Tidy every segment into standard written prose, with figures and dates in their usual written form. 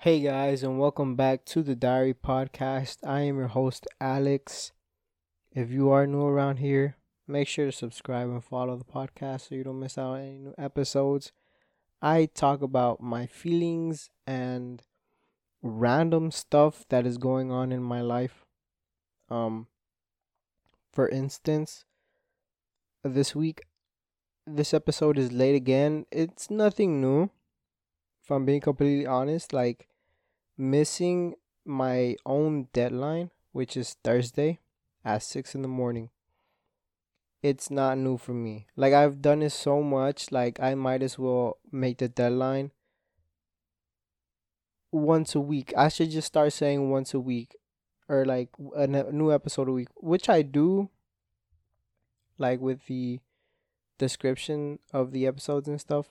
Hey guys, and welcome back to the Diary Podcast. I am your host, Alex. If you are new around here, make sure to subscribe and follow the podcast so you don't miss out on any new episodes. I talk about my feelings and random stuff that is going on in my life. For instance, this week, this episode is late again. It's nothing new, if I'm being completely honest. Like, missing my own deadline, which is Thursday at 6 in the morning, it's not new for me. Like, I've done it so much, like, I might as well make the deadline once a week. I should just start saying once a week, or like a new episode a week, which I do, like, with the description of the episodes and stuff.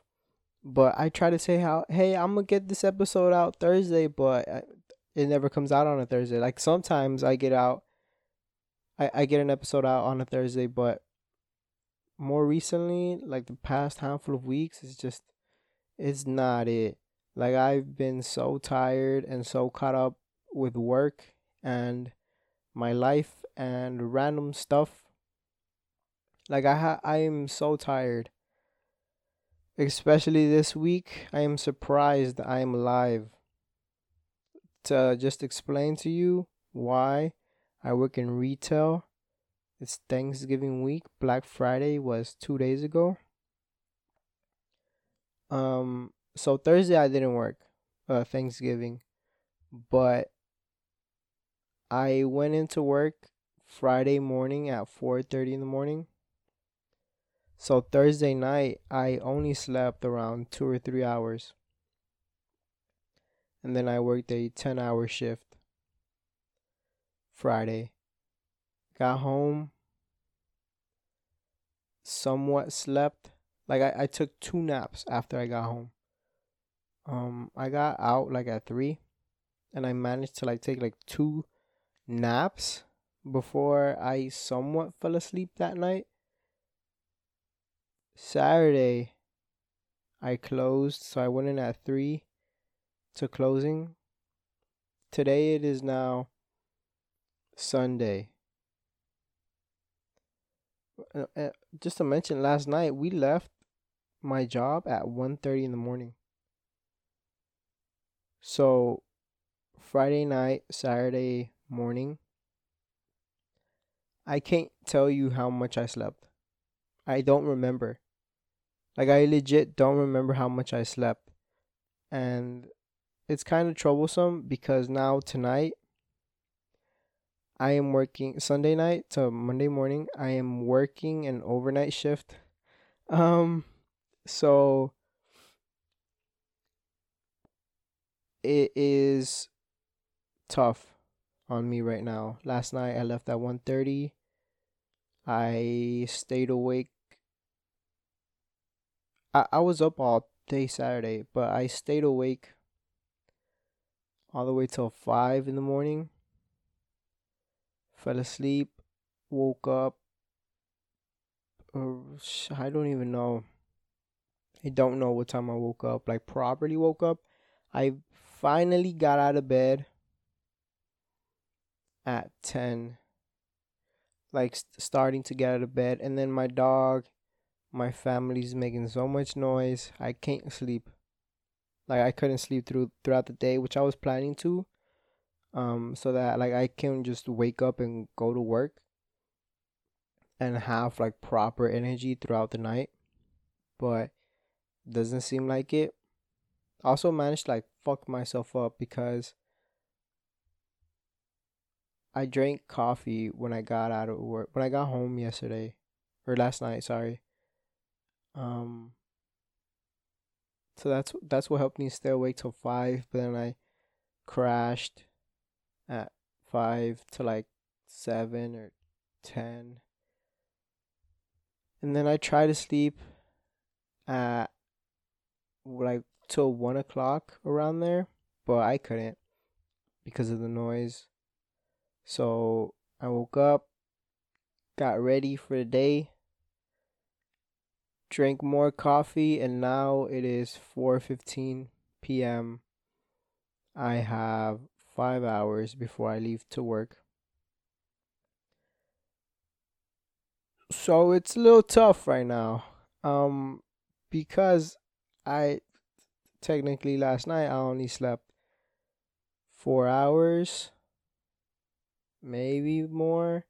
But I try to say, hey, I'm going to get this episode out Thursday, but it never comes out on a Thursday. Like, sometimes I get an episode out on a Thursday, but more recently, like the past handful of weeks, it's not it. Like, I've been so tired and so caught up with work and my life and random stuff. Like, I am so tired. Especially this week, I am surprised I am alive. To just explain to you why. I work in retail. It's Thanksgiving week. Black Friday was 2 days ago. So Thursday I didn't work. Thanksgiving. But I went into work Friday morning at 4:30 in the morning. So Thursday night I only slept around 2 or 3 hours. And then I worked a 10-hour shift. Friday, got home, somewhat slept. Like, I took 2 naps after I got home. I got out like at 3, and I managed to take 2 naps before I somewhat fell asleep that night. Saturday, I closed, so I went in at 3 to closing. Today it is now Sunday. Just to mention, last night we left my job at 1:30 in the morning. So Friday night, Saturday morning, I can't tell you how much I slept. I don't remember. Like, I legit don't remember how much I slept. And it's kind of troublesome because now tonight I am working Sunday night to Monday morning. I am working an overnight shift. So it is tough on me right now. Last night I left at 1:30. I stayed awake. I was up all day Saturday, but I stayed awake all the way till 5 in the morning. Fell asleep, woke up, I don't even know. I don't know what time I woke up, like properly woke up. I finally got out of bed at 10, like starting to get out of bed. And then my dog, my family's making so much noise, I can't sleep. Like, I couldn't sleep throughout the day, which I was planning to. So that I can just wake up and go to work and have proper energy throughout the night, but doesn't seem like it. Also managed to fuck myself up because I drank coffee when I got out of work, when I got home yesterday, or last night, sorry. So that's what helped me stay awake till 5, but then I crashed at 5 to 7 or 10. And then I try to sleep at till 1 o'clock around there. But I couldn't because of the noise. So I woke up, got ready for the day, drank more coffee, and now it is 4:15 p.m. I have 5 hours before I leave to work. So it's a little tough right now. Because I technically last night I only slept 4 hours, maybe more,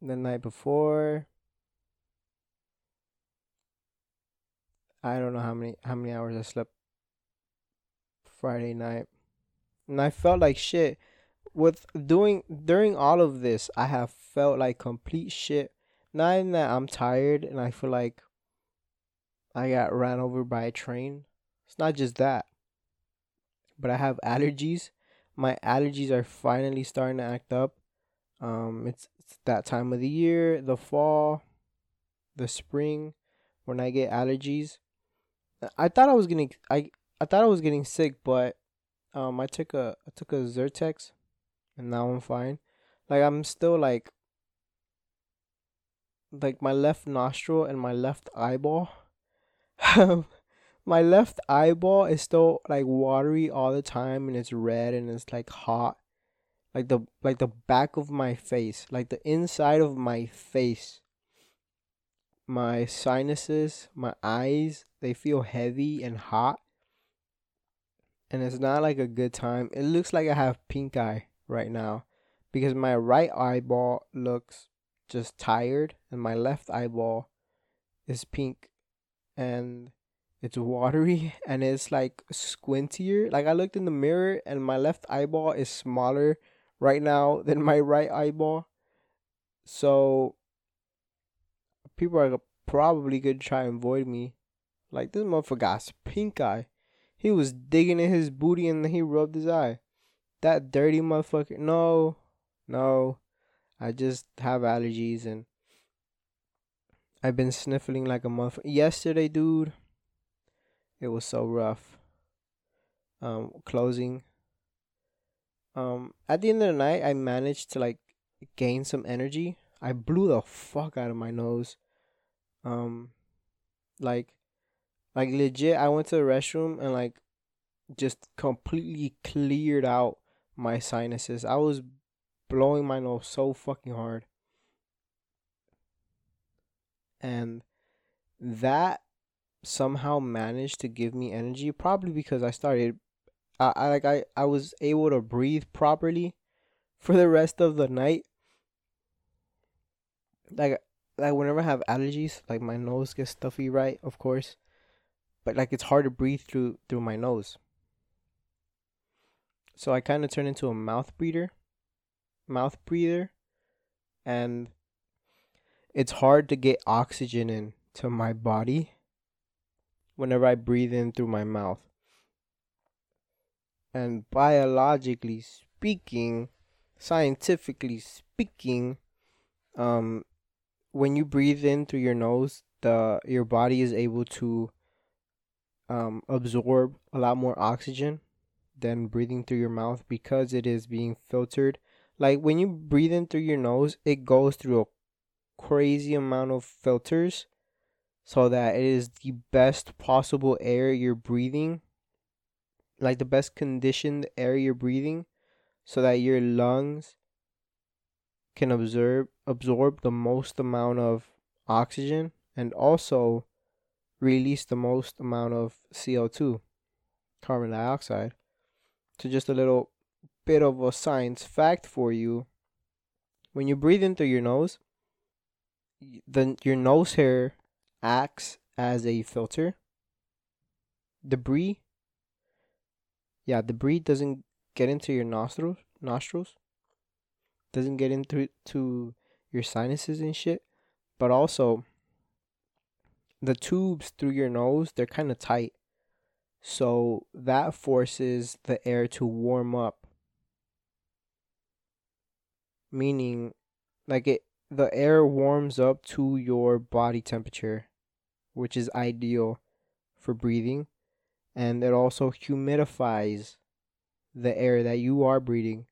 the night before. I don't know how many hours I slept Friday night. And I felt like shit. During all of this, I have felt like complete shit. Not in that I'm tired and I feel like I got ran over by a train. It's not just that. But I have allergies. My allergies are finally starting to act up. It's that time of the year, the fall, the spring, when I get allergies. I thought I was getting sick, but I took a Zyrtex, and now I'm fine. Like I'm still like my left nostril and my left eyeball. My left eyeball is still like watery all the time, and it's red and it's like hot, like the back of my face, like the inside of my face. My sinuses, my eyes, they feel heavy and hot. And it's not like a good time. It looks like I have pink eye right now. Because my right eyeball looks just tired. And my left eyeball is pink. And it's watery. And it's like squintier. Like I looked in the mirror and my left eyeball is smaller right now than my right eyeball. So people are probably going to try and avoid me. Like, this motherfucker got pink eye. He was digging in his booty and then he rubbed his eye. That dirty motherfucker. No. I just have allergies and I've been sniffling like a motherfucker. Yesterday, dude, it was so rough. Closing. At the end of the night, I managed to like gain some energy. I blew the fuck out of my nose. Like legit, I went to the restroom and like just completely cleared out my sinuses. I was blowing my nose so fucking hard. And that somehow managed to give me energy, probably because I was able to breathe properly for the rest of the night. Like whenever I have allergies, like my nose gets stuffy, right? Of course. But like it's hard to breathe through my nose. So I kind of turned into a mouth breather, and it's hard to get oxygen in to my body whenever I breathe in through my mouth. And biologically speaking, scientifically speaking, when you breathe in through your nose, your body is able to absorb a lot more oxygen than breathing through your mouth because it is being filtered. Like when you breathe in through your nose, it goes through a crazy amount of filters so that it is the best possible air you're breathing, like the best conditioned air you're breathing, so that your lungs can absorb the most amount of oxygen and also release the most amount of CO2, carbon dioxide. So just a little bit of a science fact for you. When you breathe in through your nose, then your nose hair acts as a filter. Debris doesn't get into your nostrils. Doesn't get into your sinuses and shit. But also, the tubes through your nose, they're kind of tight. So that forces the air to warm up. Meaning, like the air warms up to your body temperature, which is ideal for breathing. And it also humidifies the air that you are breathing.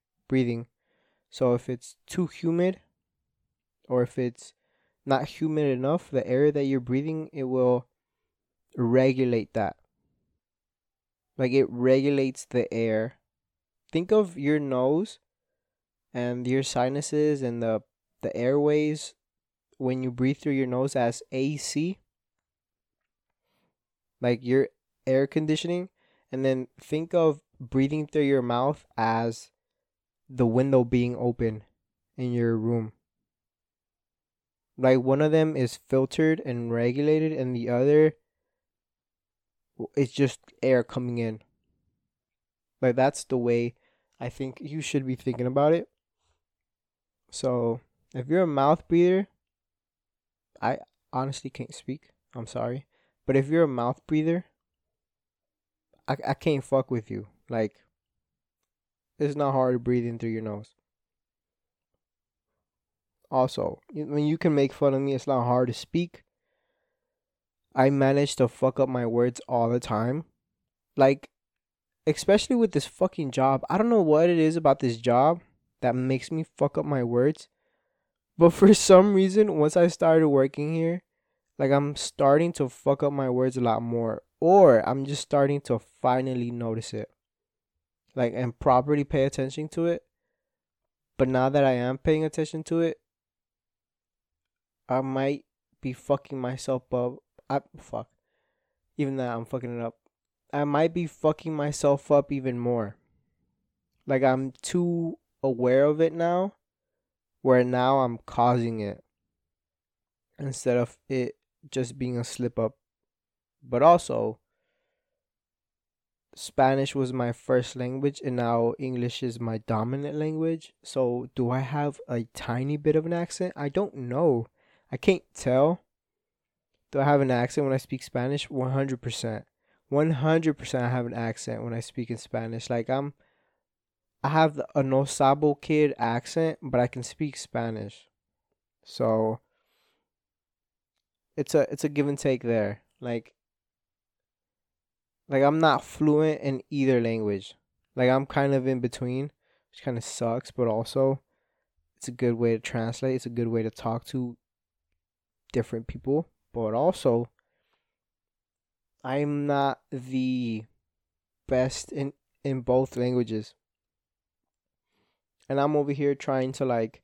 So if it's too humid, or if it's not humid enough, the air that you're breathing, it will regulate that. Like, it regulates the air. Think of your nose and your sinuses and the airways when you breathe through your nose as AC. Like your air conditioning. And then think of breathing through your mouth as the window being open in your room. Like, one of them is filtered and regulated, and the other, it's just air coming in. Like, that's the way I think you should be thinking about it. So, if you're a mouth breather, I honestly can't speak. I'm sorry. But if you're a mouth breather, I can't fuck with you. Like, it's not hard breathing through your nose. Also, when you can make fun of me, it's not hard to speak. I manage to fuck up my words all the time. Like, especially with this fucking job. I don't know what it is about this job that makes me fuck up my words. But for some reason, once I started working here, like, I'm starting to fuck up my words a lot more. Or I'm just starting to finally notice it. Like, and properly pay attention to it. But now that I am paying attention to it, I might be fucking myself up. Even that I'm fucking it up. I might be fucking myself up even more. Like, I'm too aware of it now. Where now I'm causing it. Instead of it just being a slip up. But also, Spanish was my first language, and now English is my dominant language. So, do I have a tiny bit of an accent? I don't know. I can't tell. Do I have an accent when I speak Spanish? 100%. 100% I have an accent when I speak in Spanish. Like, I have a no sabo kid accent, but I can speak Spanish. So, it's a give and take there. Like, I'm not fluent in either language. Like, I'm kind of in between, which kind of sucks, but also it's a good way to translate. It's a good way to talk to different people. But also, I'm not the best in both languages. And I'm over here trying to, like,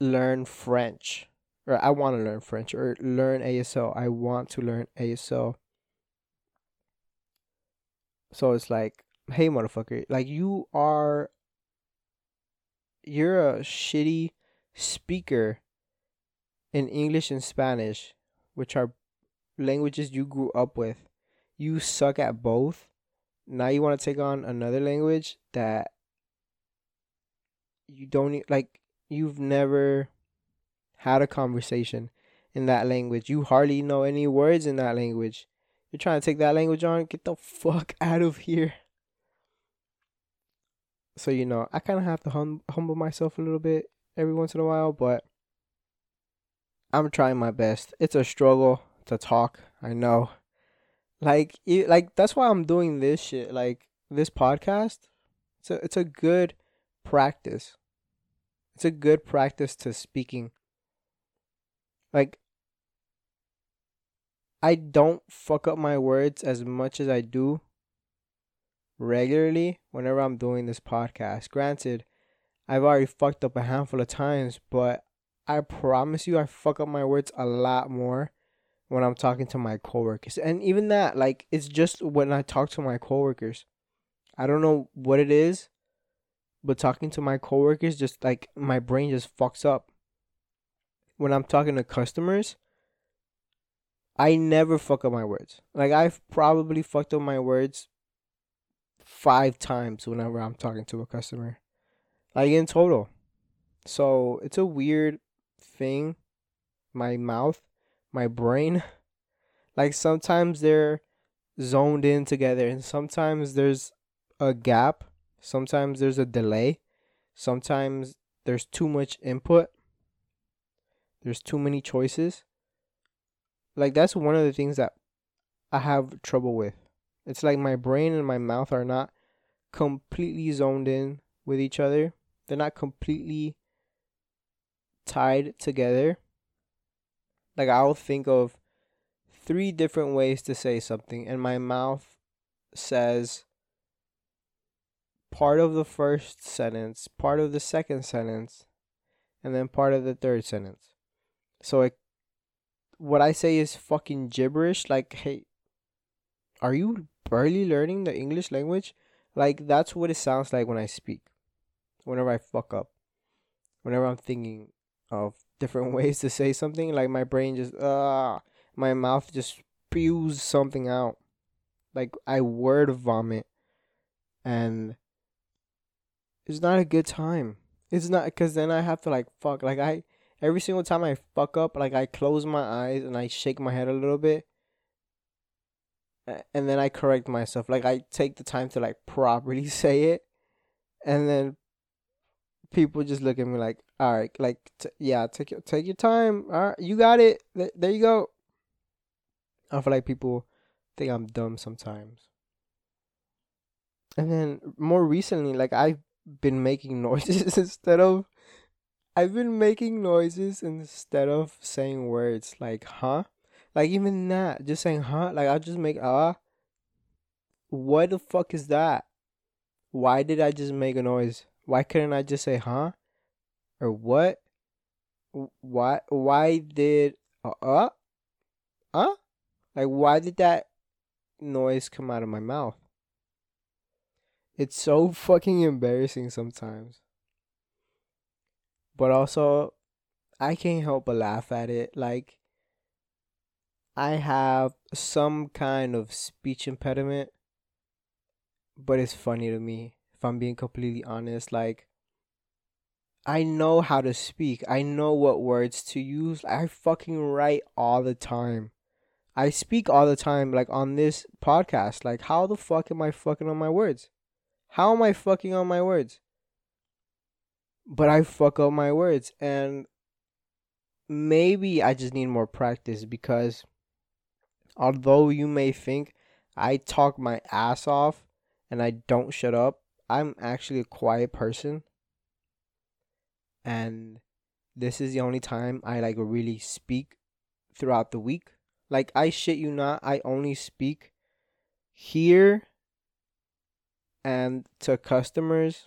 learn French. Or I want to learn French. Or learn ASL. I want to learn ASL. So it's like, hey, motherfucker, like, you're a shitty speaker in English and Spanish, which are languages you grew up with. You suck at both. Now you want to take on another language that you don't need, like, you've never had a conversation in that language. You hardly know any words in that language. You're trying to take that language on? Get the fuck out of here. So, you know, I kind of have to humble myself a little bit every once in a while, but I'm trying my best. It's a struggle to talk, I know. Like that's why I'm doing this shit. Like, this podcast, it's a good practice. It's a good practice to speaking. Like, I don't fuck up my words as much as I do regularly whenever I'm doing this podcast. Granted, I've already fucked up a handful of times, but I promise you I fuck up my words a lot more when I'm talking to my coworkers. And even that, like, it's just when I talk to my coworkers. I don't know what it is, but talking to my coworkers, just, like, my brain just fucks up. When I'm talking to customers, I never fuck up my words. Like, I've probably fucked up my words 5 times whenever I'm talking to a customer. Like, in total. So, it's a weird thing. My mouth, my brain. Like, sometimes they're zoned in together. And sometimes there's a gap. Sometimes there's a delay. Sometimes there's too much input. There's too many choices. Like, that's one of the things that I have trouble with. It's like my brain and my mouth are not completely zoned in with each other. They're not completely tied together. Like, I'll think of 3 different ways to say something, and my mouth says part of the first sentence, part of the second sentence, and then part of the third sentence. So what I say is fucking gibberish. Like, hey, are you barely learning the English language? Like, that's what it sounds like when I speak. Whenever I fuck up. Whenever I'm thinking of different ways to say something, like my brain just, my mouth just spews something out. Like, I word vomit. And it's not a good time. It's not, because then I have to, like, fuck. Like, every single time I fuck up, like, I close my eyes and I shake my head a little bit. And then I correct myself. Like, I take the time to, like, properly say it. And then people just look at me like, all right, like, yeah, take your time. All right, you got it. There you go. I feel like people think I'm dumb sometimes. And then more recently, like, I've been making noises instead of saying words, like, huh? Like, even that, just saying, huh? Like, I'll just make, what the fuck is that? Why did I just make a noise? Why couldn't I just say, huh? Or what? Why did, Like, why did that noise come out of my mouth? It's so fucking embarrassing sometimes. But also, I can't help but laugh at it. Like, I have some kind of speech impediment. But it's funny to me, if I'm being completely honest. Like, I know how to speak. I know what words to use. I fucking write all the time. I speak all the time, like, on this podcast. Like, how the fuck am I fucking on my words? How am I fucking on my words? But I fuck up my words. And maybe I just need more practice, because although you may think I talk my ass off and I don't shut up, I'm actually a quiet person. And this is the only time I, like, really speak throughout the week. Like, I shit you not, I only speak here and to customers,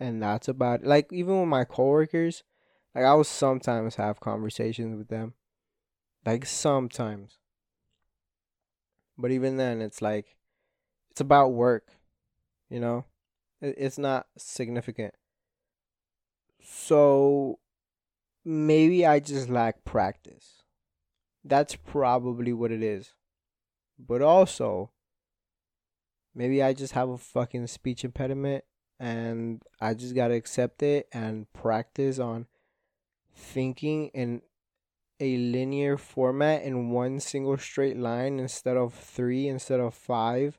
and that's about it. Like, even with my coworkers, like, I will sometimes have conversations with them, like, sometimes, but even then, it's like, it's about work, you know, it's not significant. So maybe I just lack practice. That's probably what it is. But also, maybe I just have a fucking speech impediment, and I just gotta accept it and practice on thinking in a linear format, in one single straight line instead of three, instead of five.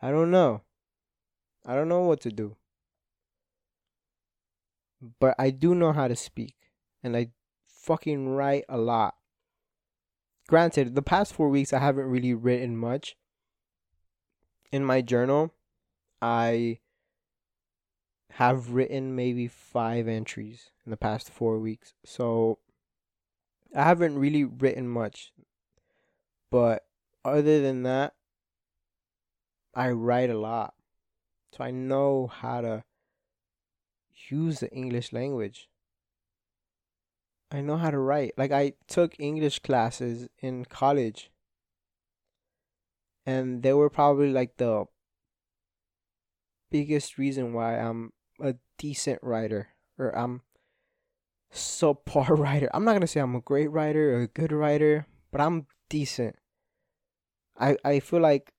I don't know. I don't know what to do. But I do know how to speak, and I fucking write a lot. Granted, the past 4 weeks I haven't really written much. In my journal, I have written maybe 5 entries in the past 4 weeks. So I haven't really written much. But other than that, I write a lot. So I know how to use the English language. I know how to write. Like, I took English classes in college. And they were probably, like, the biggest reason why I'm a decent writer. Or I'm subpar writer. I'm not going to say I'm a great writer or a good writer. But I'm decent. I feel like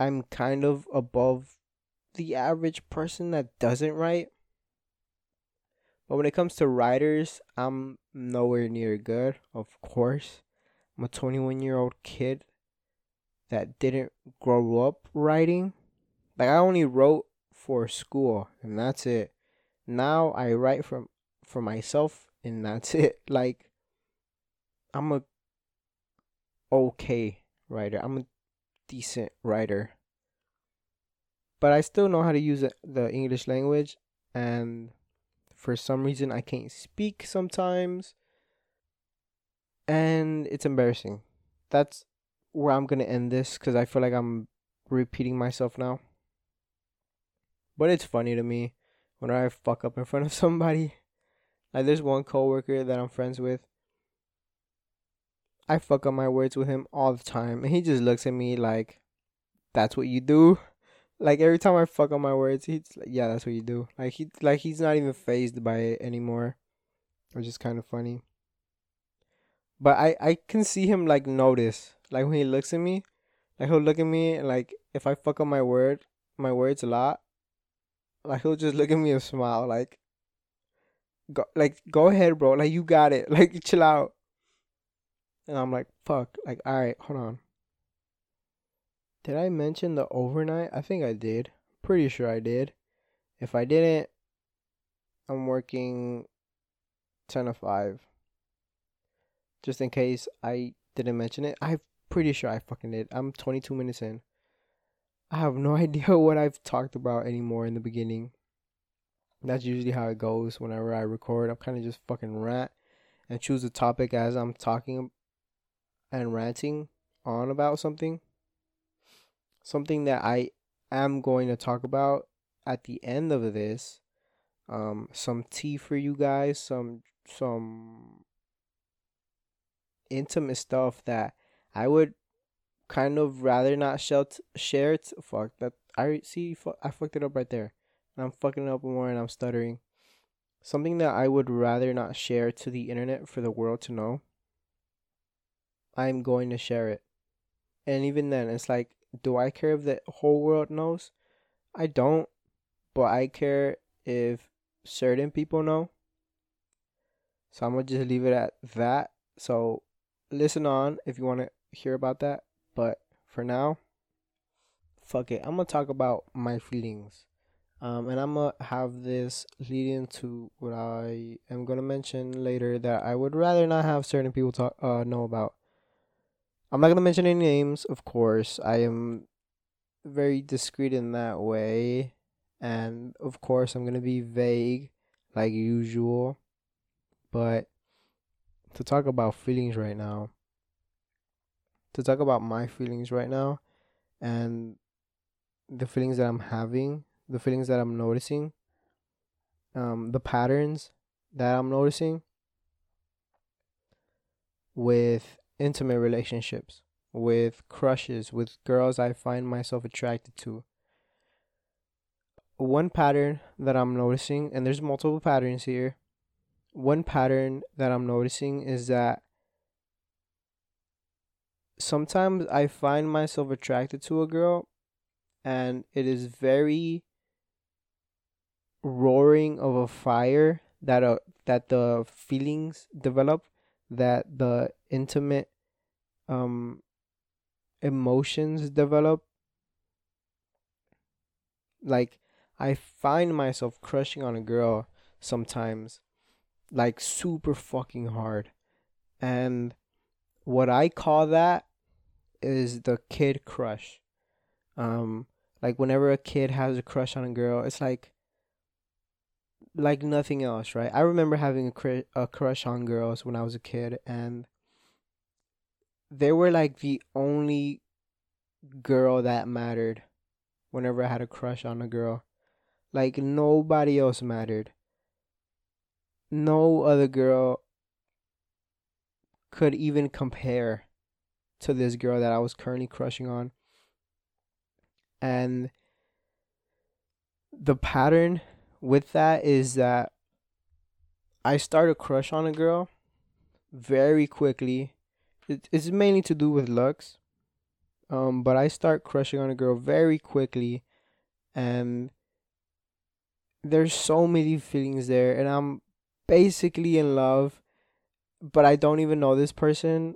I'm kind of above the average person that doesn't write. But when it comes to writers, I'm nowhere near good, of course. I'm a 21-year-old kid that didn't grow up writing. Like, I only wrote for school, and that's it. Now I write for myself, and that's it. Like, I'm a okay writer. I'm a decent writer. But I still know how to use the English language, and for some reason I can't speak sometimes. And it's embarrassing. That's where I'm going to end this because I feel like I'm repeating myself now. But it's funny to me when I fuck up in front of somebody. Like, there's one coworker that I'm friends with. I fuck up my words with him all the time. And he just looks at me like, that's what you do? Like, every time I fuck up my words, he's like, yeah, that's what you do. Like he's not even fazed by it anymore. Which is kind of funny. But I can see him, like, notice. Like, when he looks at me, like, he'll look at me, and, like, if I fuck up my words a lot, like, he'll just look at me and smile, like, go ahead, bro. Like, you got it. Like, chill out. And I'm like, fuck. Like, all right, hold on. Did I mention the overnight? I think I did. Pretty sure I did. If I didn't, I'm working 10 to 5. Just in case I didn't mention it. I'm pretty sure I fucking did. I'm 22 minutes in. I have no idea what I've talked about anymore in the beginning. That's usually how it goes whenever I record. I'm kind of just fucking rant and choose a topic as I'm talking and ranting on about something. Something that I am going to talk about at the end of this. Some tea for you guys. Some intimate stuff that I would kind of rather not share. Fuck that. I fucked it up right there. I'm fucking up more and I'm stuttering. Something that I would rather not share to the internet for the world to know. I'm going to share it. And even then, it's like, do I care if the whole world knows? I don't. But I care if certain people know. So I'm going to just leave it at that. So listen on if you want to hear about that. But for now, fuck it. I'm going to talk about my feelings. And I'm going to have this lead into what I am going to mention later that I would rather not have certain people know about. I'm not going to mention any names, of course. I am very discreet in that way. And, of course, I'm going to be vague, like usual. But to talk about feelings right now. To talk about my feelings right now. And the feelings that I'm having. The feelings that I'm noticing, the patterns that I'm noticing with intimate relationships, with crushes, with girls I find myself attracted to. One pattern that I'm noticing, and there's multiple patterns here, one pattern that I'm noticing is that sometimes I find myself attracted to a girl and it is very roaring of a fire that the feelings develop, that the intimate emotions develop. Like, I find myself crushing on a girl sometimes, like, super fucking hard. And what I call that is the kid crush. Like, whenever a kid has a crush on a girl, it's like nothing else, right? I remember having a crush on girls when I was a kid, and they were like the only girl that mattered whenever I had a crush on a girl. Like, nobody else mattered. No other girl could even compare to this girl that I was currently crushing on. And the pattern with that is that I start a crush on a girl very quickly. It's mainly to do with looks. But I start crushing on a girl very quickly. And there's so many feelings there. And I'm basically in love. But I don't even know this person.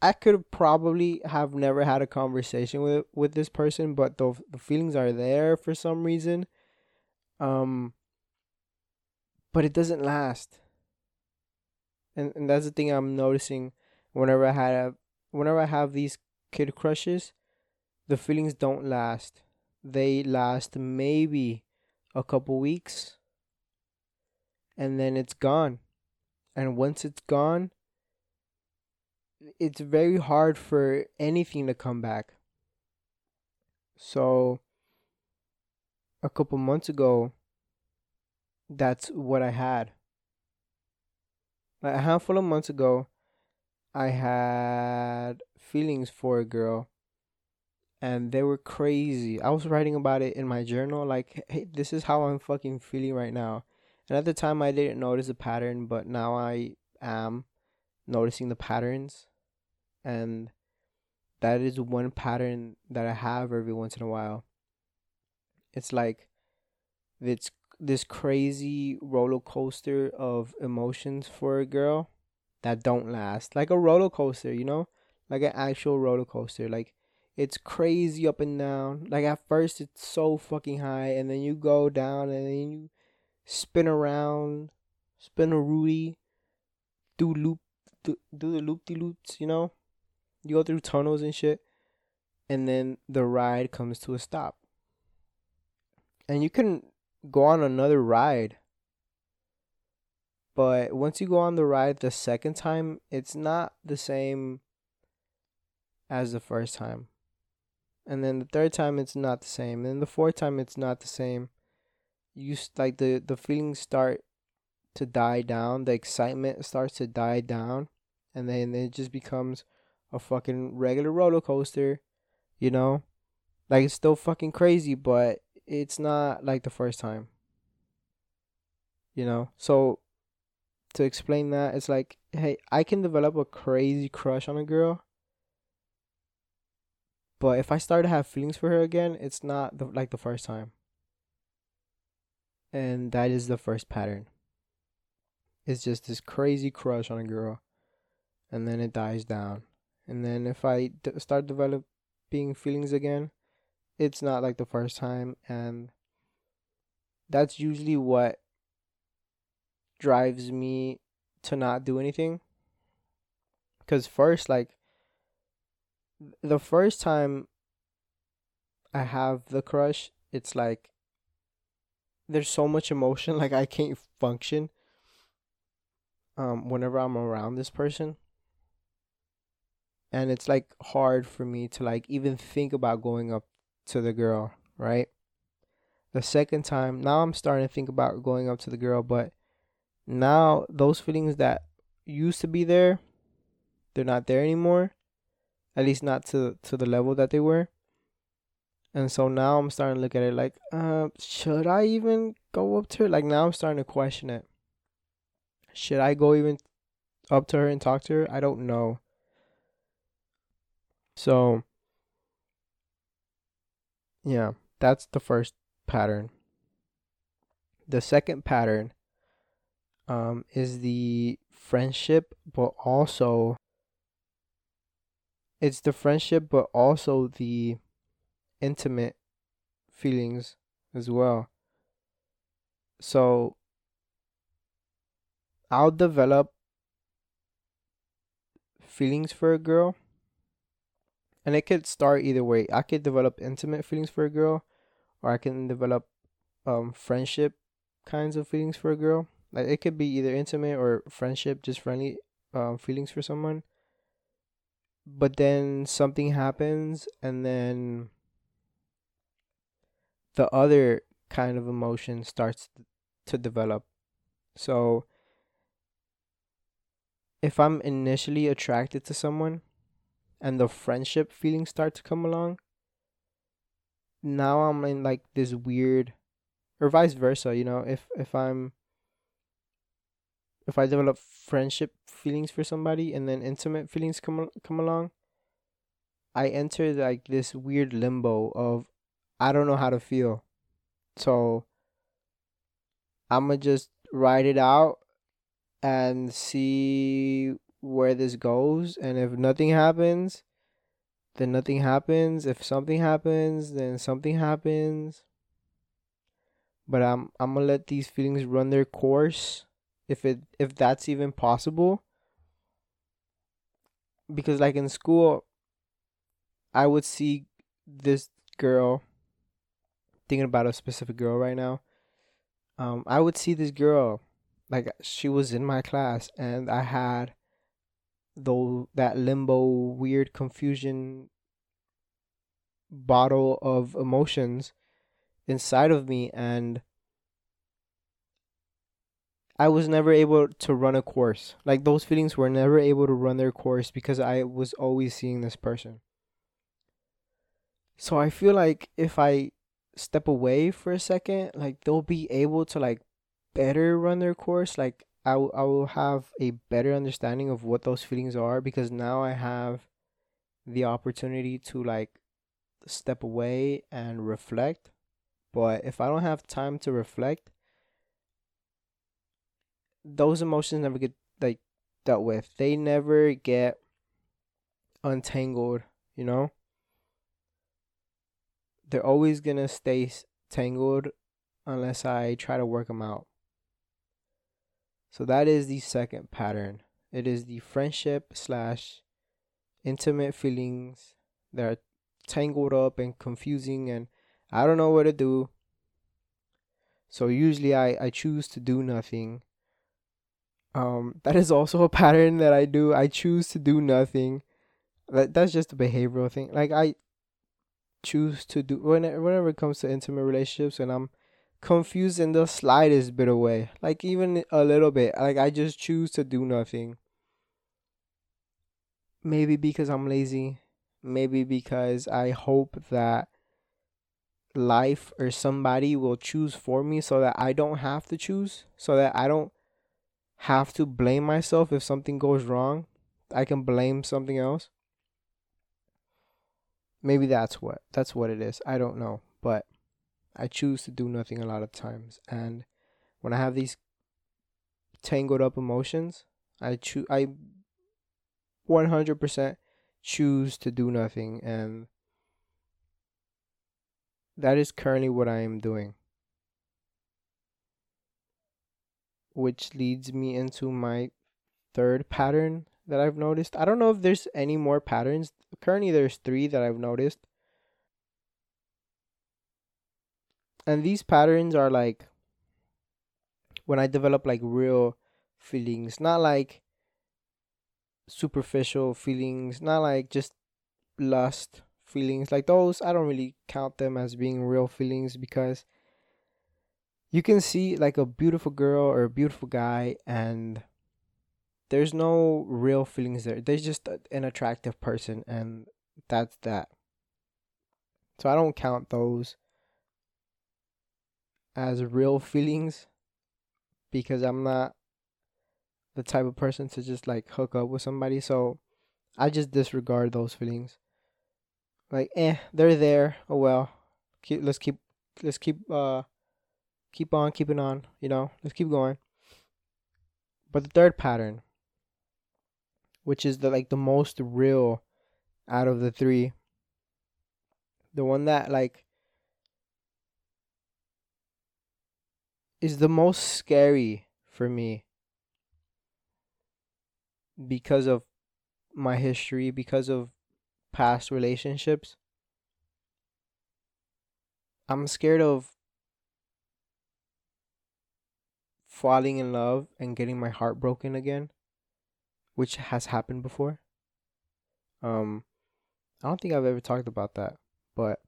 I could probably have never had a conversation with this person, but the feelings are there for some reason. But it doesn't last. And that's the thing I'm noticing whenever I have these kid crushes, the feelings don't last. They last maybe a couple weeks and then it's gone. And once it's gone, it's very hard for anything to come back. So a couple months ago, that's what I had. Like a handful of months ago, I had feelings for a girl, and they were crazy. I was writing about it in my journal, like, hey, this is how I'm fucking feeling right now. And at the time, I didn't notice a pattern, but now I am noticing the patterns. And that is one pattern that I have every once in a while. It's like it's this crazy roller coaster of emotions for a girl that don't last. Like a roller coaster, you know? Like an actual roller coaster. Like, it's crazy up and down. Like, at first, it's so fucking high. And then you go down and then you spin around. Spin a Rudy. Do the loop-de-loops, you know? You go through tunnels and shit. And then the ride comes to a stop. And you can go on another ride. But once you go on the ride the second time, it's not the same as the first time. And then the third time, it's not the same. And then the fourth time, it's not the same. You like the feelings start to die down. The excitement starts to die down. And then it just becomes a fucking regular roller coaster, you know? Like, it's still fucking crazy, but it's not like the first time, you know? So, to explain that, it's like, hey, I can develop a crazy crush on a girl, but if I start to have feelings for her again, it's not like the first time. And that is the first pattern. It's just this crazy crush on a girl, and then it dies down. And then if I start developing feelings again, it's not like the first time. And that's usually what drives me to not do anything. Because first, like, the first time I have the crush, it's like there's so much emotion. Like, I can't function whenever I'm around this person. And it's, like, hard for me to, like, even think about going up to the girl, right? The second time, now I'm starting to think about going up to the girl, but now those feelings that used to be there, they're not there anymore. At least not to the level that they were. And so now I'm starting to look at it like, should I even go up to her? Like, now I'm starting to question it. Should I go even up to her and talk to her? I don't know. So, yeah, that's the first pattern. The second pattern is the friendship, but also it's the friendship, but also the intimate feelings as well. So I'll develop feelings for a girl. And it could start either way. I could develop intimate feelings for a girl, or I can develop friendship kinds of feelings for a girl. Like, it could be either intimate or friendship, just friendly feelings for someone. But then something happens, and then the other kind of emotion starts to develop. So if I'm initially attracted to someone, and the friendship feelings start to come along, now I'm in, like, this weird, or vice versa, you know, if I develop friendship feelings for somebody and then intimate feelings come along, I enter, like, this weird limbo of, I don't know how to feel. So I'm gonna just ride it out and see where this goes. And if nothing happens, then nothing happens. If something happens, then something happens. But I'm gonna let these feelings run their course, if that's even possible. Because, like, in school, I would see this girl, thinking about a specific girl right now, I would see this girl, like, she was in my class, and I had though, that limbo, weird confusion bottle of emotions inside of me, and I was never able to run a course. Like, those feelings were never able to run their course because I was always seeing this person. So I feel like if I step away for a second, like, they'll be able to, like, better run their course. Like, I will have a better understanding of what those feelings are, because now I have the opportunity to, like, step away and reflect. But if I don't have time to reflect, those emotions never get, like, dealt with. They never get untangled, you know? They're always going to stay tangled unless I try to work them out. So that is the second pattern. It is the friendship/intimate feelings that are tangled up and confusing, and I don't know what to do. So usually I choose to do nothing. That is also a pattern that I do. I choose to do nothing. That's just a behavioral thing. Like, I choose to do whenever it comes to intimate relationships, and I'm confused in the slightest bit of way, like even a little bit. Like, I just choose to do nothing. Maybe because I'm lazy. Maybe because I hope that life or somebody will choose for me, so that I don't have to choose, so that I don't have to blame myself if something goes wrong. I can blame something else. Maybe that's what it is. I don't know, but I choose to do nothing a lot of times. And when I have these tangled up emotions, I 100% choose to do nothing, and that is currently what I am doing. Which leads me into my third pattern that I've noticed. I don't know if there's any more patterns. Currently, there's 3 that I've noticed. And these patterns are, like, when I develop, like, real feelings. Not, like, superficial feelings. Not, like, just lust feelings. Like, those, I don't really count them as being real feelings, because you can see, like, a beautiful girl or a beautiful guy, and there's no real feelings there. There's just an attractive person, and that's that. So I don't count those as real feelings, because I'm not the type of person to just, like, hook up with somebody. So I just disregard those feelings. Like, they're there. Oh well. Keep on keeping on, you know. Let's keep going. But the third pattern, which is the most real out of the 3, the one that, like, is the most scary for me, because of my history, because of past relationships. I'm scared of falling in love and getting my heart broken again, which has happened before. I don't think I've ever talked about that, but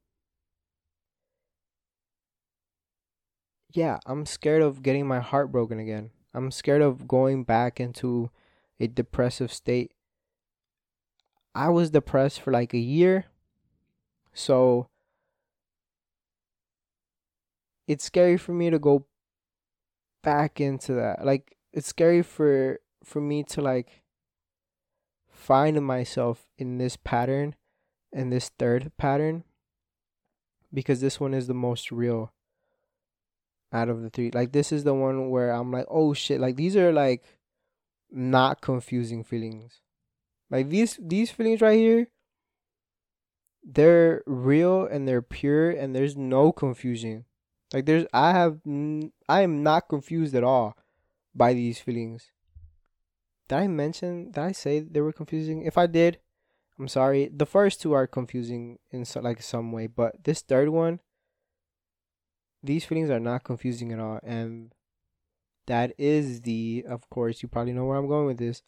yeah, I'm scared of getting my heart broken again. I'm scared of going back into a depressive state. I was depressed for like a year, so it's scary for me to go back into that. Like, it's scary for me to, like, find myself in this pattern, in this third pattern, because this one is the most real out of the 3. Like, this is the one where I'm like, oh shit, like, these are, like, not confusing feelings. Like, these feelings right here, they're real and they're pure, and there's no confusion. Like, I am not confused at all by these feelings. Did I say they were confusing? If I did, I'm sorry. The first 2 are confusing in some way, but this third one, these feelings are not confusing at all. And that is of course, you probably know where I'm going with this.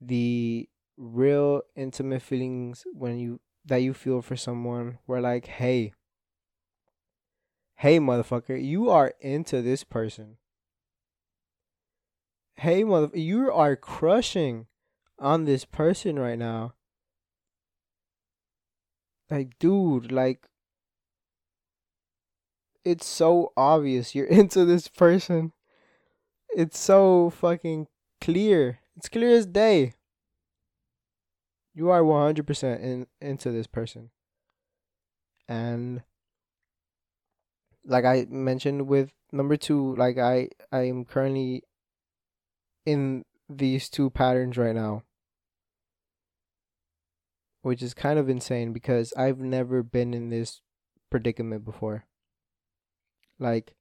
the real intimate feelings when you that you feel for someone, where like, hey motherfucker, you are into this person. Hey motherfucker, you are crushing on this person right now. Like, dude, like, it's so obvious you're into this person. It's so fucking clear. It's clear as day. You are 100% into this person. And like I mentioned with number 2, like I am currently in these 2 patterns right now, which is kind of insane because I've never been in this predicament before. Like,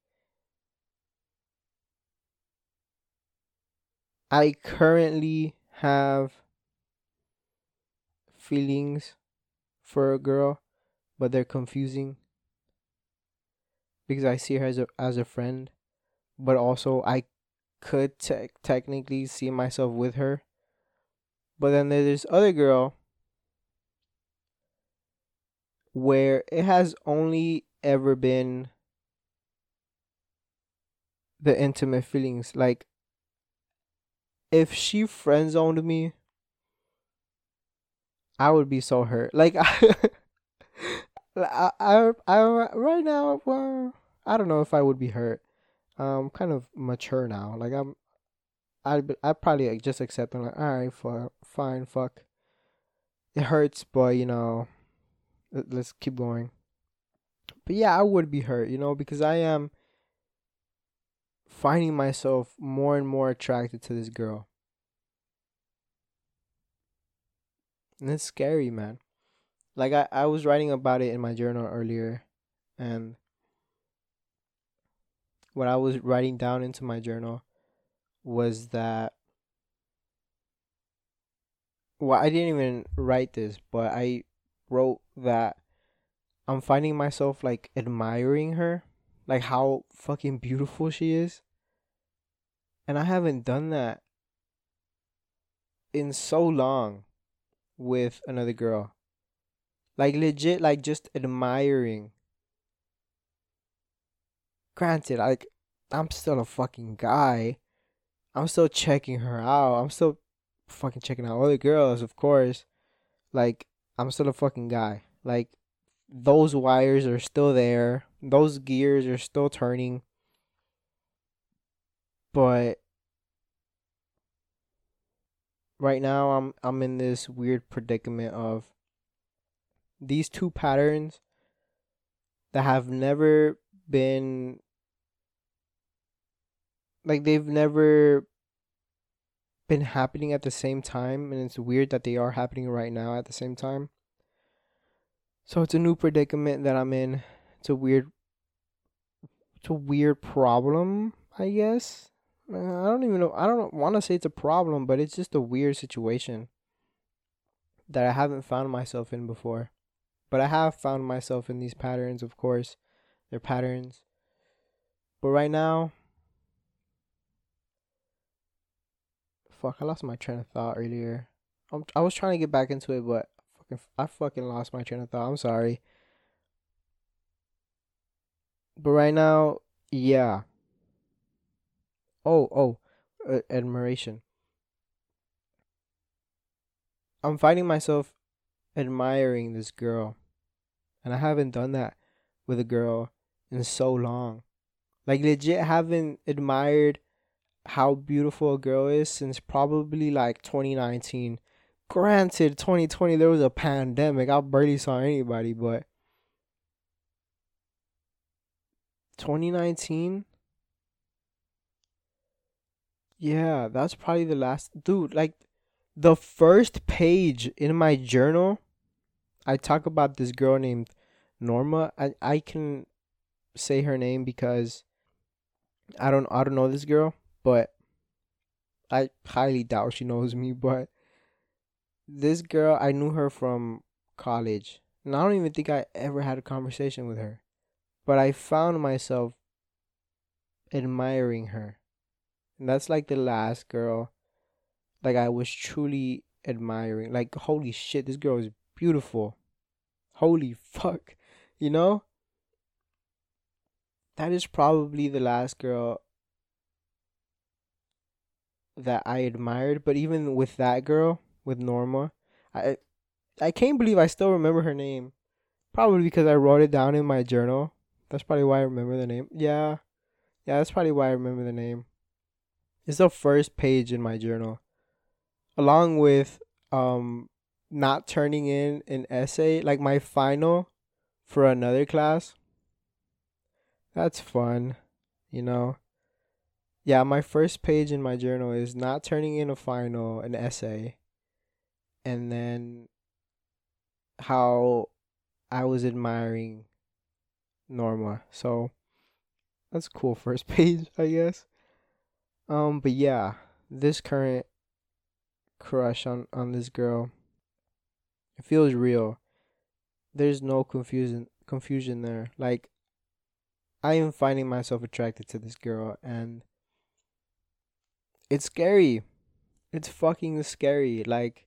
I currently have feelings for a girl, but they're confusing because I see her as a friend, but also I could technically see myself with her. But then there's this other girl where it has only ever been the intimate feelings. Like, if she friend zoned me, I would be so hurt. Like, I right now, well, I don't know if I would be hurt. I'm kind of mature now. Like, I probably just accept. I'm like, all right, fine, fuck. It hurts, but you know, let's keep going. But yeah, I would be hurt, you know, because I am finding myself more and more attracted to this girl. And it's scary, man. Like, I was writing about it in my journal earlier. And what I was writing down into my journal was that... Well, I didn't even write this, but I wrote that I'm finding myself, like, admiring her. Like, how fucking beautiful she is. And I haven't done that in so long with another girl. Like, legit, like, just admiring. Granted, like, I'm still a fucking guy. I'm still checking her out. I'm still fucking checking out other girls, of course. Like, I'm still a fucking guy. Like, those wires are still there. Those gears are still turning. But right now I'm in this weird predicament of these 2 patterns that have never been, like, they've never been happening at the same time, and it's weird that they are happening right now at the same time. So it's a new predicament that I'm in. It's a weird problem, I guess. I don't want to say it's a problem, but it's just a weird situation that I haven't found myself in before. But I have found myself in these patterns, of course. They're patterns. But right now... Fuck, I lost my train of thought earlier. I was trying to get back into it, but I fucking lost my train of thought. I'm sorry. But right now, yeah. Oh, admiration. I'm finding myself admiring this girl. And I haven't done that with a girl in so long. Like, legit haven't admired how beautiful a girl is since probably like 2019. Granted, 2020, there was a pandemic. I barely saw anybody, but... 2019? Yeah, that's probably the last... Dude, like, the first page in my journal, I talk about this girl named Norma. I can say her name because I don't know this girl, but I highly doubt she knows me. But this girl, I knew her from college, and I don't even think I ever had a conversation with her. But I found myself admiring her. And that's like the last girl like I was truly admiring. Like, holy shit, this girl is beautiful. Holy fuck, you know? That is probably the last girl that I admired. But even with that girl, with Norma, I can't believe I still remember her name. Probably because I wrote it down in my journal. That's probably why I remember the name. Yeah, that's probably why I remember the name. It's the first page in my journal. Along with not turning in an essay, like my final for another class. That's fun, you know. Yeah, my first page in my journal is not turning in a final, an essay. And then how I was admiring Norma. So that's cool first page, I guess. But yeah, this current crush on this girl, it feels real. There's no confusion there. Like, I am finding myself attracted to this girl, and it's scary. It's fucking scary. Like,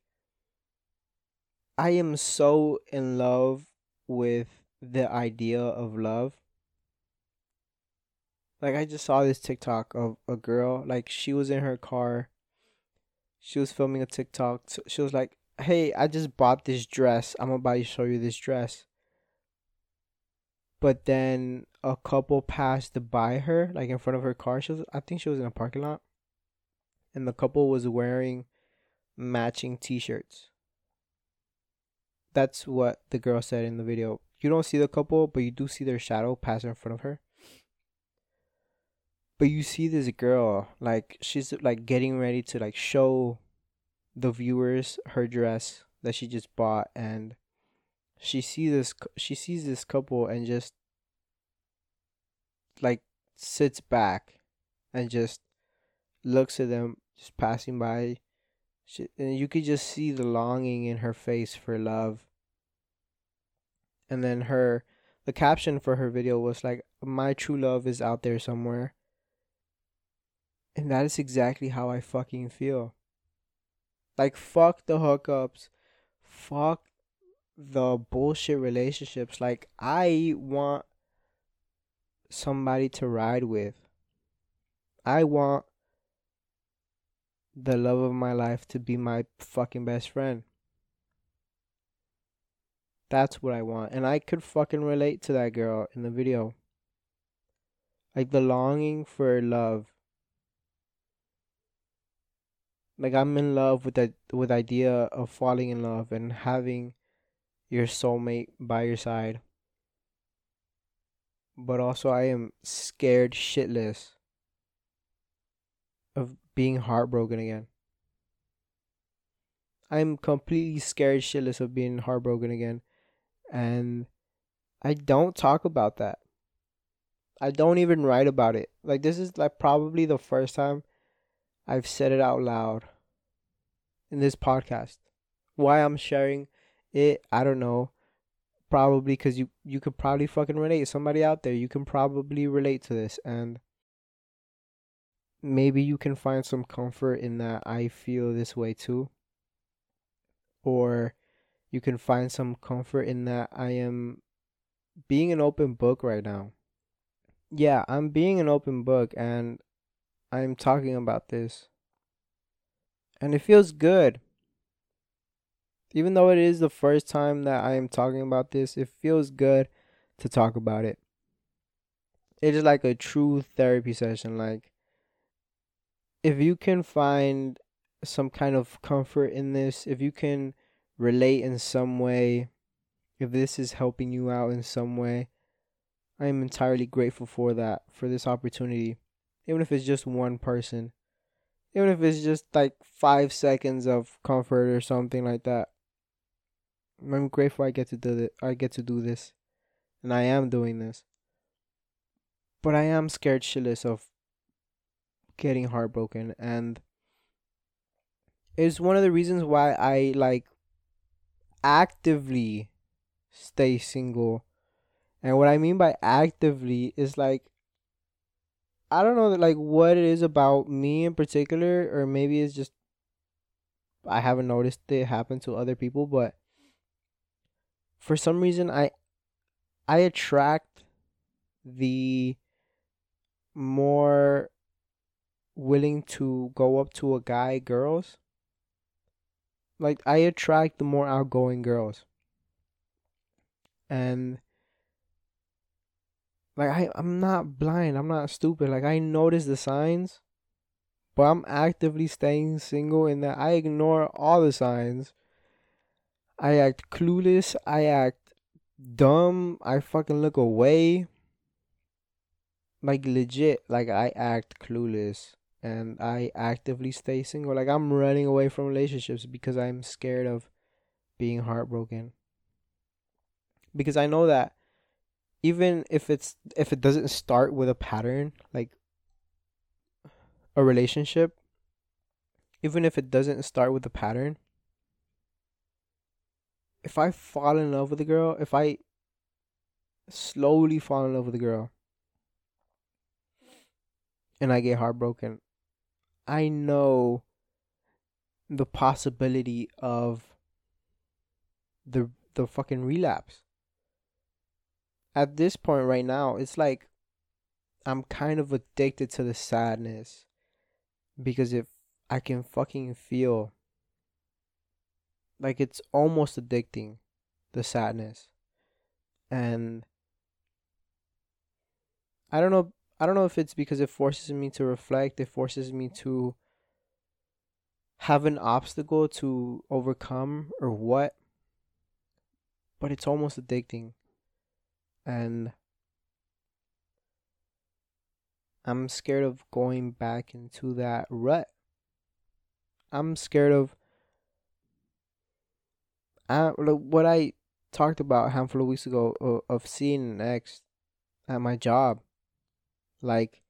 I am so in love with the idea of love. Like, I just saw this TikTok of a girl. Like, she was in her car. She was filming a TikTok. She was like, hey, I just bought this dress. I'm about to show you this dress. But then a couple passed by her, like in front of her car. I think she was in a parking lot. And the couple was wearing matching t-shirts. That's what the girl said in the video. You don't see the couple, but you do see their shadow pass in front of her. But you see this girl, like, she's like getting ready to like show the viewers her dress that she just bought, and she sees this couple and just like sits back and just looks at them just passing by. And you could just see the longing in her face for love. And then the caption for her video was like, my true love is out there somewhere. And that is exactly how I fucking feel. Like, fuck the hookups. Fuck the bullshit relationships. Like, I want somebody to ride with. I want the love of my life to be my fucking best friend. That's what I want. And I could fucking relate to that girl in the video. Like, the longing for love. Like, I'm in love with that, with the idea of falling in love and having your soulmate by your side. But also, I am scared shitless of being heartbroken again. I'm completely scared shitless of being heartbroken again. And I don't talk about that. I don't even write about it. Like, this is like probably the first time I've said it out loud in this podcast. Why I'm sharing it, I don't know. Probably because you could probably fucking relate. Somebody out there, you can probably relate to this. And maybe you can find some comfort in that I feel this way too. Or you can find some comfort in that I am being an open book right now. Yeah, I'm being an open book and I'm talking about this. And it feels good. Even though it is the first time that I am talking about this, it feels good to talk about it. It is like a true therapy session. Like, if you can find some kind of comfort in this, if you can relate in some way, if this is helping you out in some way, I am entirely grateful for that, for this opportunity. Even if it's just one person, even if it's just like 5 seconds of comfort or something like that, I'm grateful I get to do this, and I am doing this. But I am scared shitless of getting heartbroken, and it's one of the reasons why I like actively stay single. And what I mean by actively is like, I don't know, like what it is about me in particular, or maybe it's just I haven't noticed it happen to other people, but for some reason I attract the more willing to go up to a guy girls. Like, I attract the more outgoing girls. And like, I'm not blind. I'm not stupid. Like, I notice the signs, but I'm actively staying single in that I ignore all the signs. I act clueless. I act dumb. I fucking look away. Like, legit. Like, I act clueless. And I actively stay single. Like, I'm running away from relationships because I'm scared of being heartbroken. Because I know that even if it doesn't start with a pattern, like a relationship, even if it doesn't start with a pattern, if I fall in love with a girl, if I slowly fall in love with a girl and I get heartbroken, I know the possibility of the fucking relapse. At this point right now, it's like I'm kind of addicted to the sadness, because if I can fucking feel, like, it's almost addicting, the sadness. And I don't know if it's because it forces me to reflect, it forces me to have an obstacle to overcome or what, but it's almost addicting. And I'm scared of going back into that rut. I'm scared of what I talked about a handful of weeks ago, of seeing an ex at my job. Like,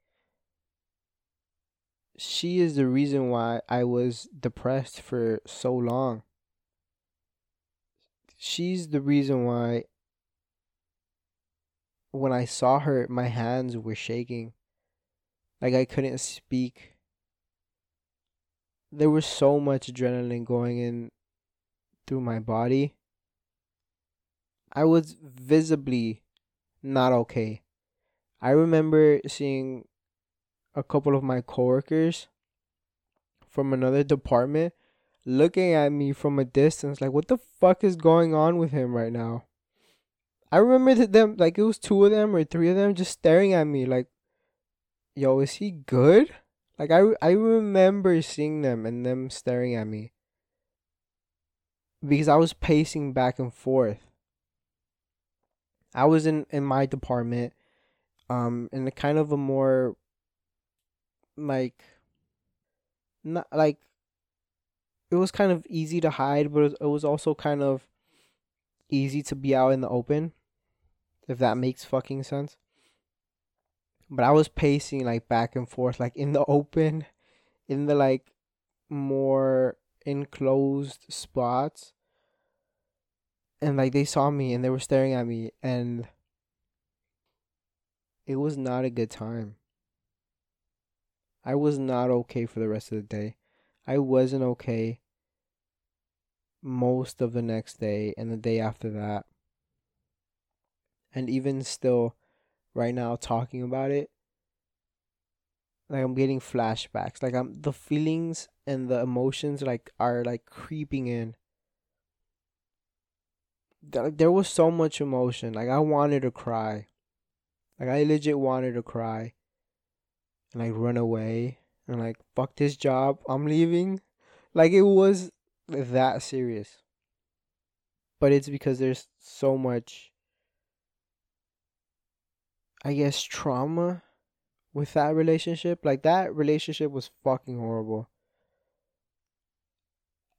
she is the reason why I was depressed for so long. She's the reason why when I saw her, my hands were shaking. Like, I couldn't speak. There was so much adrenaline going in through my body. I was visibly not okay. I remember seeing a couple of my coworkers from another department looking at me from a distance like, what the fuck is going on with him right now? I remember them, like, it was 2 of them or 3 of them just staring at me like, yo, is he good? Like, I remember seeing them and them staring at me. Because I was pacing back and forth. I was in my department, in a kind of a more, like, not, like, it was kind of easy to hide, but it was also kind of easy to be out in the open, if that makes fucking sense. But I was pacing, like, back and forth, like, in the open, in the, like, more enclosed spots. And, like, they saw me and they were staring at me, and it was not a good time. I was not okay for the rest of the day. I wasn't okay most of the next day and the day after that. And even still, right now, talking about it, like, I'm getting flashbacks. Like, the feelings and the emotions, like, are, like, creeping in. Like, there was so much emotion. Like, I wanted to cry. Like, I legit wanted to cry. And, like, run away. And, like, fuck this job, I'm leaving. Like, it was that serious. But it's because there's so much, I guess, trauma with that relationship. Like, that relationship was fucking horrible.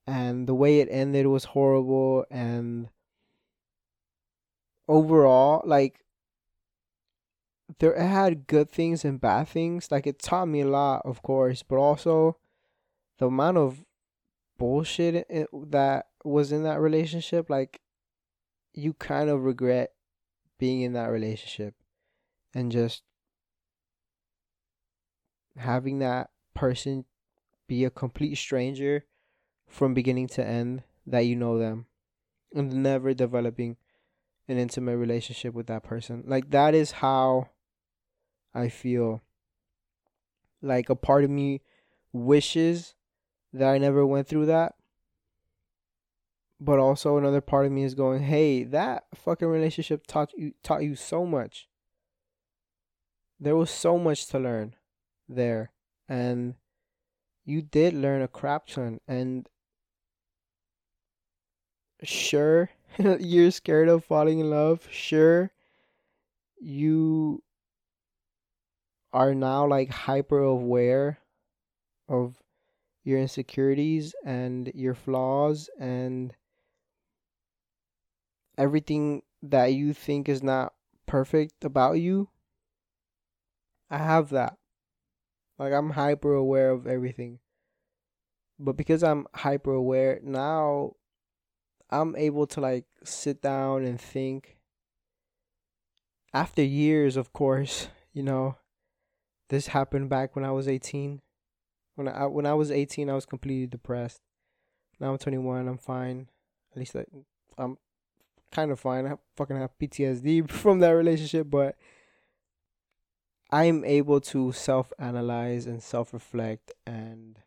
And the way it ended was horrible. And overall, like, there, it had good things and bad things. Like, it taught me a lot, of course. But also, the amount of bullshit that was in that relationship, like, you kind of regret being in that relationship. And just having that person be a complete stranger from beginning to end that you know them, and never developing an intimate relationship with that person. Like, that is how I feel. Like, a part of me wishes that I never went through that. But also another part of me is going, hey, that fucking relationship taught you so much. There was so much to learn there. And you did learn a crap ton. And sure, you're scared of falling in love. Sure, you are now like hyper aware of your insecurities and your flaws and everything that you think is not perfect about you. I have that. Like, I'm hyper aware of everything. But because I'm hyper aware now, I'm able to like sit down and think. After years, of course, you know, this happened back when I was 18. When I was 18, I was completely depressed. Now I'm 21. I'm fine. At least I'm kind of fine. I fucking have PTSD from that relationship, but I'm able to self-analyze and self-reflect and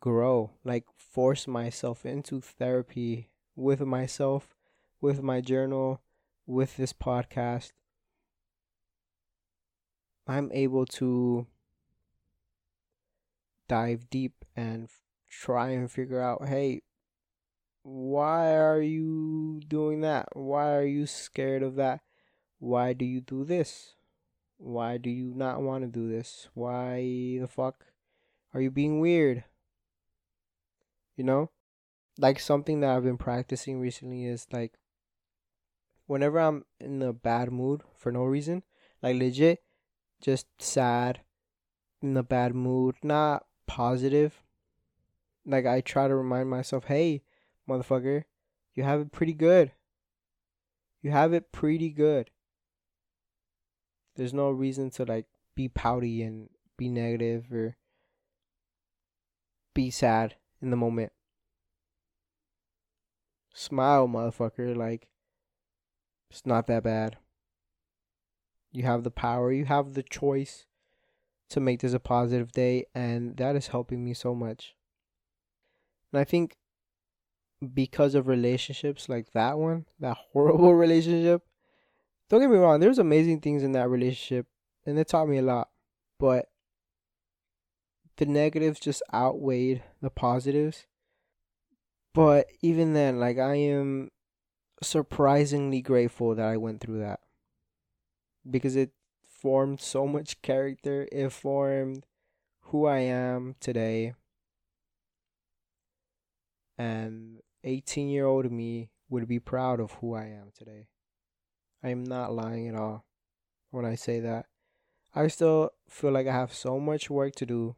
grow. Like, force myself into therapy with myself, with my journal, with this podcast. I'm able to dive deep and try and figure out, hey, why are you doing that? Why are you scared of that? Why do you do this? Why do you not want to do this? Why the fuck are you being weird? You know? Like, something that I've been practicing recently is like, whenever I'm in a bad mood for no reason, like legit, just sad, in a bad mood, not positive. Like, I try to remind myself, hey, motherfucker, you have it pretty good. You have it pretty good. There's no reason to like be pouty and be negative or be sad in the moment. Smile, motherfucker. Like, it's not that bad. You have the power. You have the choice to make this a positive day. And that is helping me so much. And I think because of relationships like that one, that horrible relationship, don't get me wrong, there's amazing things in that relationship and it taught me a lot, but the negatives just outweighed the positives. But even then, like, I am surprisingly grateful that I went through that, because it formed so much character. It formed who I am today. And 18-year-old me would be proud of who I am today. I am not lying at all when I say that. I still feel like I have so much work to do.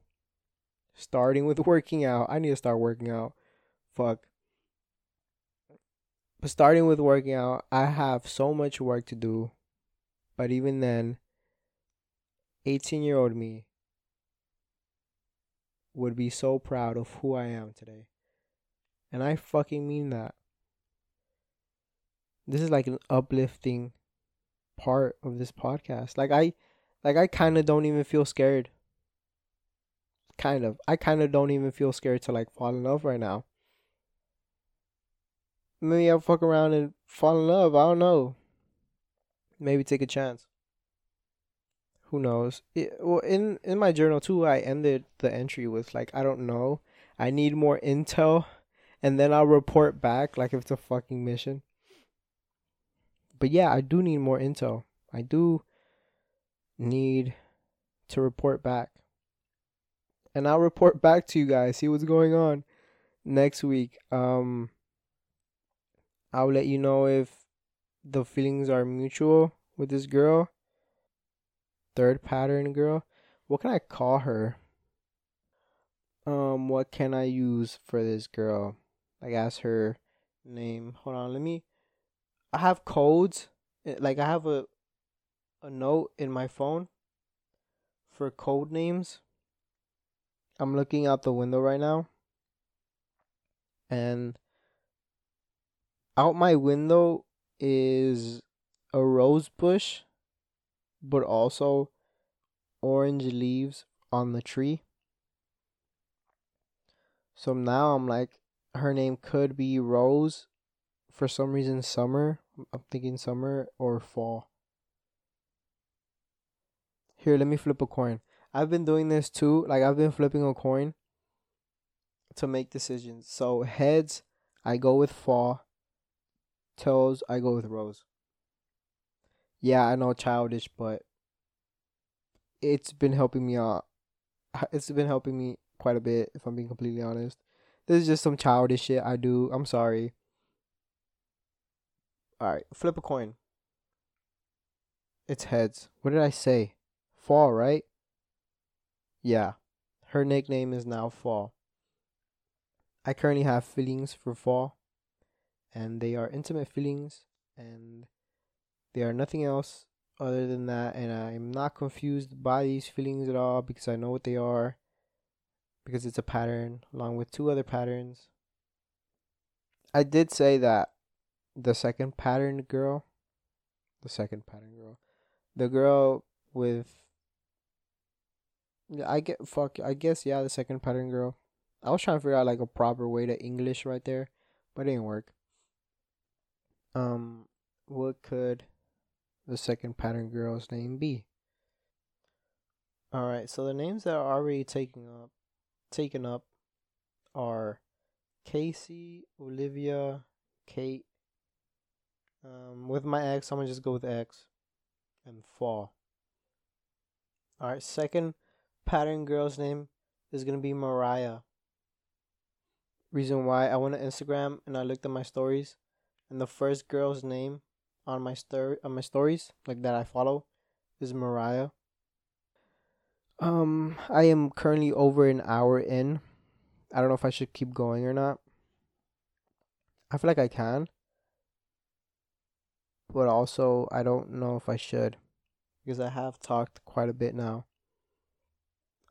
Starting with working out. I need to start working out. Fuck. But starting with working out, I have so much work to do. But even then, 18-year-old me would be so proud of who I am today. And I fucking mean that. This is like an uplifting part of this podcast. Like I kind of don't even feel scared. Kind of. I kind of don't even feel scared to like fall in love right now. Maybe I'll fuck around and fall in love. I don't know. Maybe take a chance. Who knows? In my journal too, I ended the entry with like, I don't know. I need more intel. And then I'll report back like if it's a fucking mission. But yeah, I do need more intel. I do need to report back. And I'll report back to you guys. See what's going on next week. I'll let you know if the feelings are mutual with this girl. Third pattern girl. What can I call her? What can I use for this girl? Like, ask her name. Hold on, let me... I have codes. Like, I have a note in my phone for code names. I'm looking out the window right now. and out my window is a rose bush, but also orange leaves on the tree. So now I'm like, her name could be Rose. For some reason, Summer. I'm thinking Summer or Fall. Here, let me flip a coin. I've been doing this too. Like, I've been flipping a coin to make decisions. So heads, I go with Fall. Tails, I go with Rose. Yeah, I know, childish, but it's been helping me out. It's been helping me quite a bit, if I'm being completely honest. This is just some childish shit I do. I'm sorry. Alright, flip a coin. It's heads. What did I say? Fall, right? Yeah. Her nickname is now Fall. I currently have feelings for Fall, and they are intimate feelings, and they are nothing else other than that, and I am not confused by these feelings at all because I know what they are, because it's a pattern along with two other patterns. I did say that the second pattern girl. I was trying to figure out like a proper way to English right there, but it didn't work. What could the second pattern girl's name be? Alright, so the names that are already taken up are Casey, Olivia, Kate. With my ex, I'm gonna just go with X and Fall. Alright, second pattern girl's name is gonna be Mariah. Reason why, I went to Instagram and I looked at my stories, and the first girl's name on my stories, like that I follow, is Mariah. I am currently over an hour in. I don't know if I should keep going or not. I feel like I can, but also I don't know if I should, because I have talked quite a bit now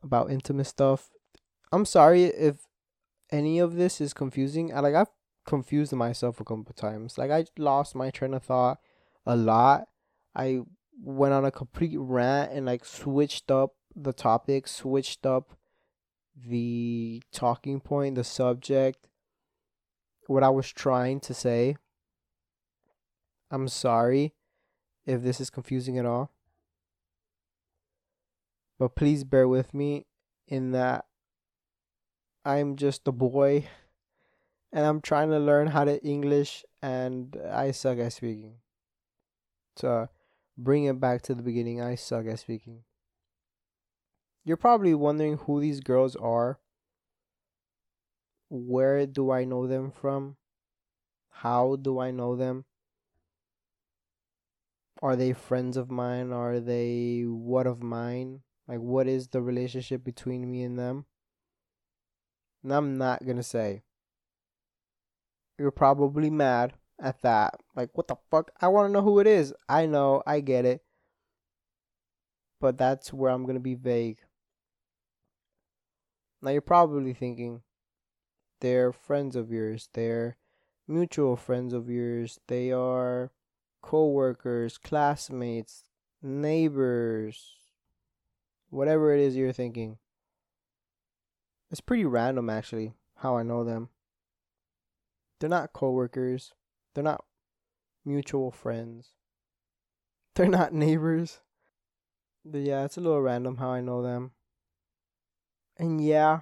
about intimate stuff. I'm sorry if any of this is confusing. I've confused myself a couple times. I lost my train of thought a lot. I went on a complete rant and switched up the topic, switched up the talking point, the subject, what I was trying to say. I'm sorry if this is confusing at all, but please bear with me in that I'm just a boy and I'm trying to learn how to English, and I suck at speaking. So bring it back to the beginning, I suck at speaking. You're probably wondering who these girls are. Where do I know them from? How do I know them? Are they friends of mine? Are they what of mine? What is the relationship between me and them? And I'm not going to say. You're probably mad at that. What the fuck? I want to know who it is. I know. I get it. But that's where I'm going to be vague. Now, you're probably thinking, they're friends of yours. They're mutual friends of yours. They are co-workers, classmates, neighbors, whatever it is you're thinking. It's pretty random, actually, how I know them. They're not co-workers. They're not mutual friends. They're not neighbors. But yeah, it's a little random how I know them. And yeah,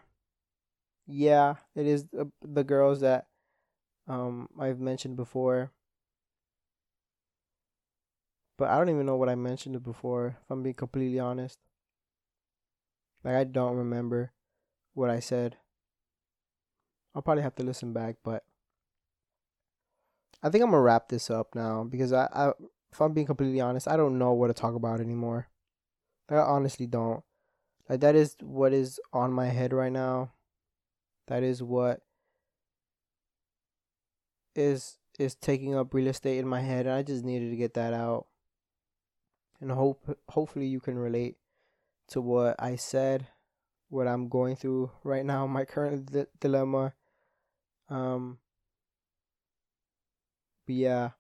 it is the girls that I've mentioned before. But I don't even know what I mentioned before, if I'm being completely honest. I don't remember what I said. I'll probably have to listen back, but I think I'm going to wrap this up now, because I if I'm being completely honest, I don't know what to talk about anymore. I honestly don't. That is what is on my head right now. That is what is taking up real estate in my head, and I just needed to get that out. And hopefully you can relate to what I said, what I'm going through right now, my current dilemma. But yeah,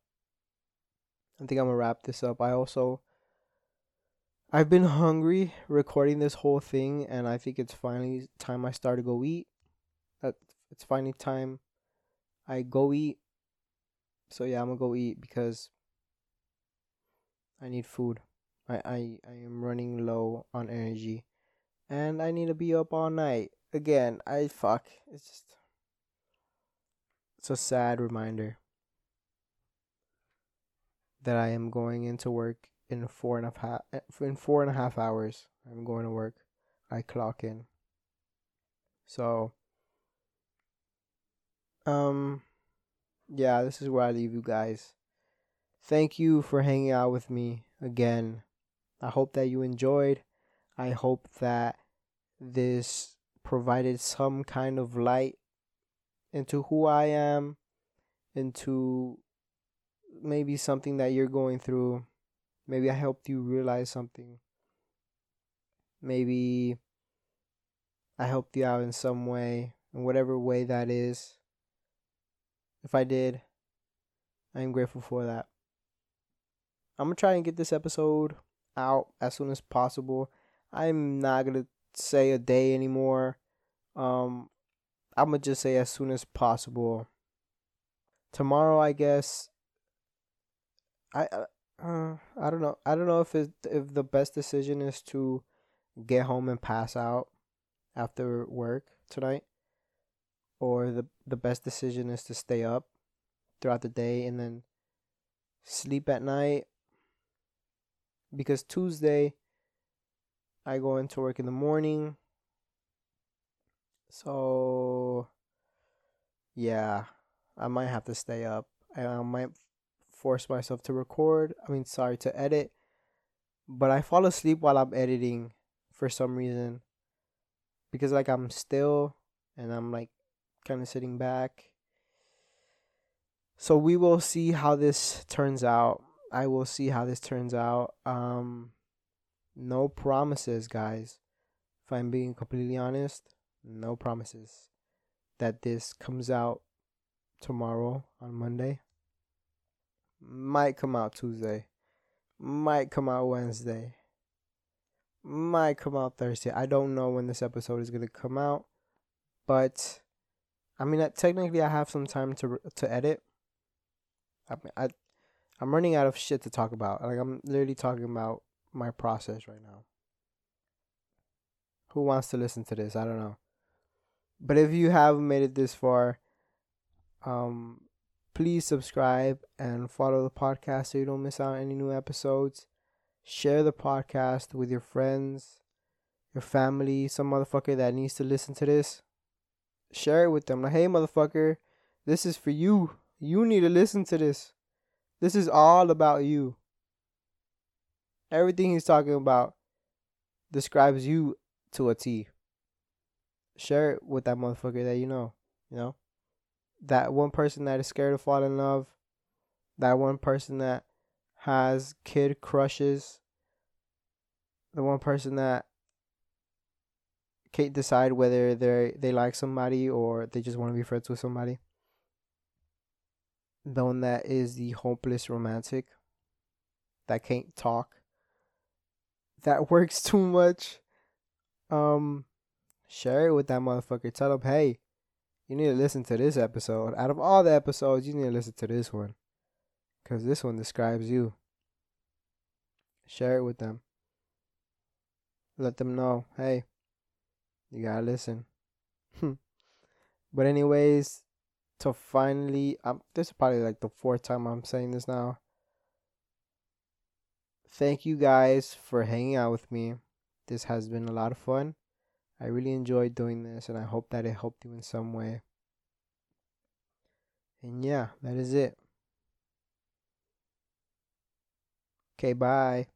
I think I'm gonna wrap this up. I've been hungry recording this whole thing, and I think it's finally time I start to go eat. It's finally time I go eat. So yeah, I'm gonna go eat because I need food. I am running low on energy, and I need to be up all night again. It's a sad reminder that I am going into work in 4.5 hours. I'm going to work. I clock in. So, yeah, this is where I leave you guys. Thank you for hanging out with me again. I hope that you enjoyed. I hope that this provided some kind of light into who I am, into maybe something that you're going through. Maybe I helped you realize something. Maybe I helped you out in some way, in whatever way that is. If I did, I am grateful for that. I'm going to try and get this episode out as soon as possible. I'm not going to say a day anymore. I'm going to just say as soon as possible. Tomorrow, I guess. I don't know. I don't know if the best decision is to get home and pass out after work tonight, or the best decision is to stay up throughout the day and then sleep at night. Because Tuesday, I go into work in the morning. So, yeah, I might have to stay up. I might force myself to edit, but I fall asleep while I'm editing for some reason, because like I'm still and I'm like kind of sitting back. So we will see how this turns out. I will see how this turns out. No promises, guys. If I'm being completely honest, no promises that this comes out tomorrow on Monday. Might come out Tuesday. Might come out Wednesday. Might come out Thursday. I don't know when this episode is going to come out. But, I mean, technically I have some time to edit. I'm running out of shit to talk about. Like, I'm literally talking about my process right now. Who wants to listen to this? I don't know. But if you have made it this far, please subscribe and follow the podcast so you don't miss out on any new episodes. Share the podcast with your friends, your family, some motherfucker that needs to listen to this. Share it with them. Like, hey, motherfucker, this is for you. You need to listen to this. This is all about you. Everything he's talking about describes you to a T. Share it with that motherfucker that you know, you know? That one person that is scared to fall in love. That one person that has kid crushes. The one person that can't decide whether they like somebody or they just want to be friends with somebody. The one that is the hopeless romantic. That can't talk. That works too much. Share it with that motherfucker. Tell him, hey. You need to listen to this episode. Out of all the episodes, you need to listen to this one. Because this one describes you. Share it with them. Let them know, hey, you gotta listen. But anyways, to finally, this is probably like the 4th time I'm saying this now. Thank you guys for hanging out with me. This has been a lot of fun. I really enjoyed doing this, and I hope that it helped you in some way. And yeah, that is it. Okay, bye.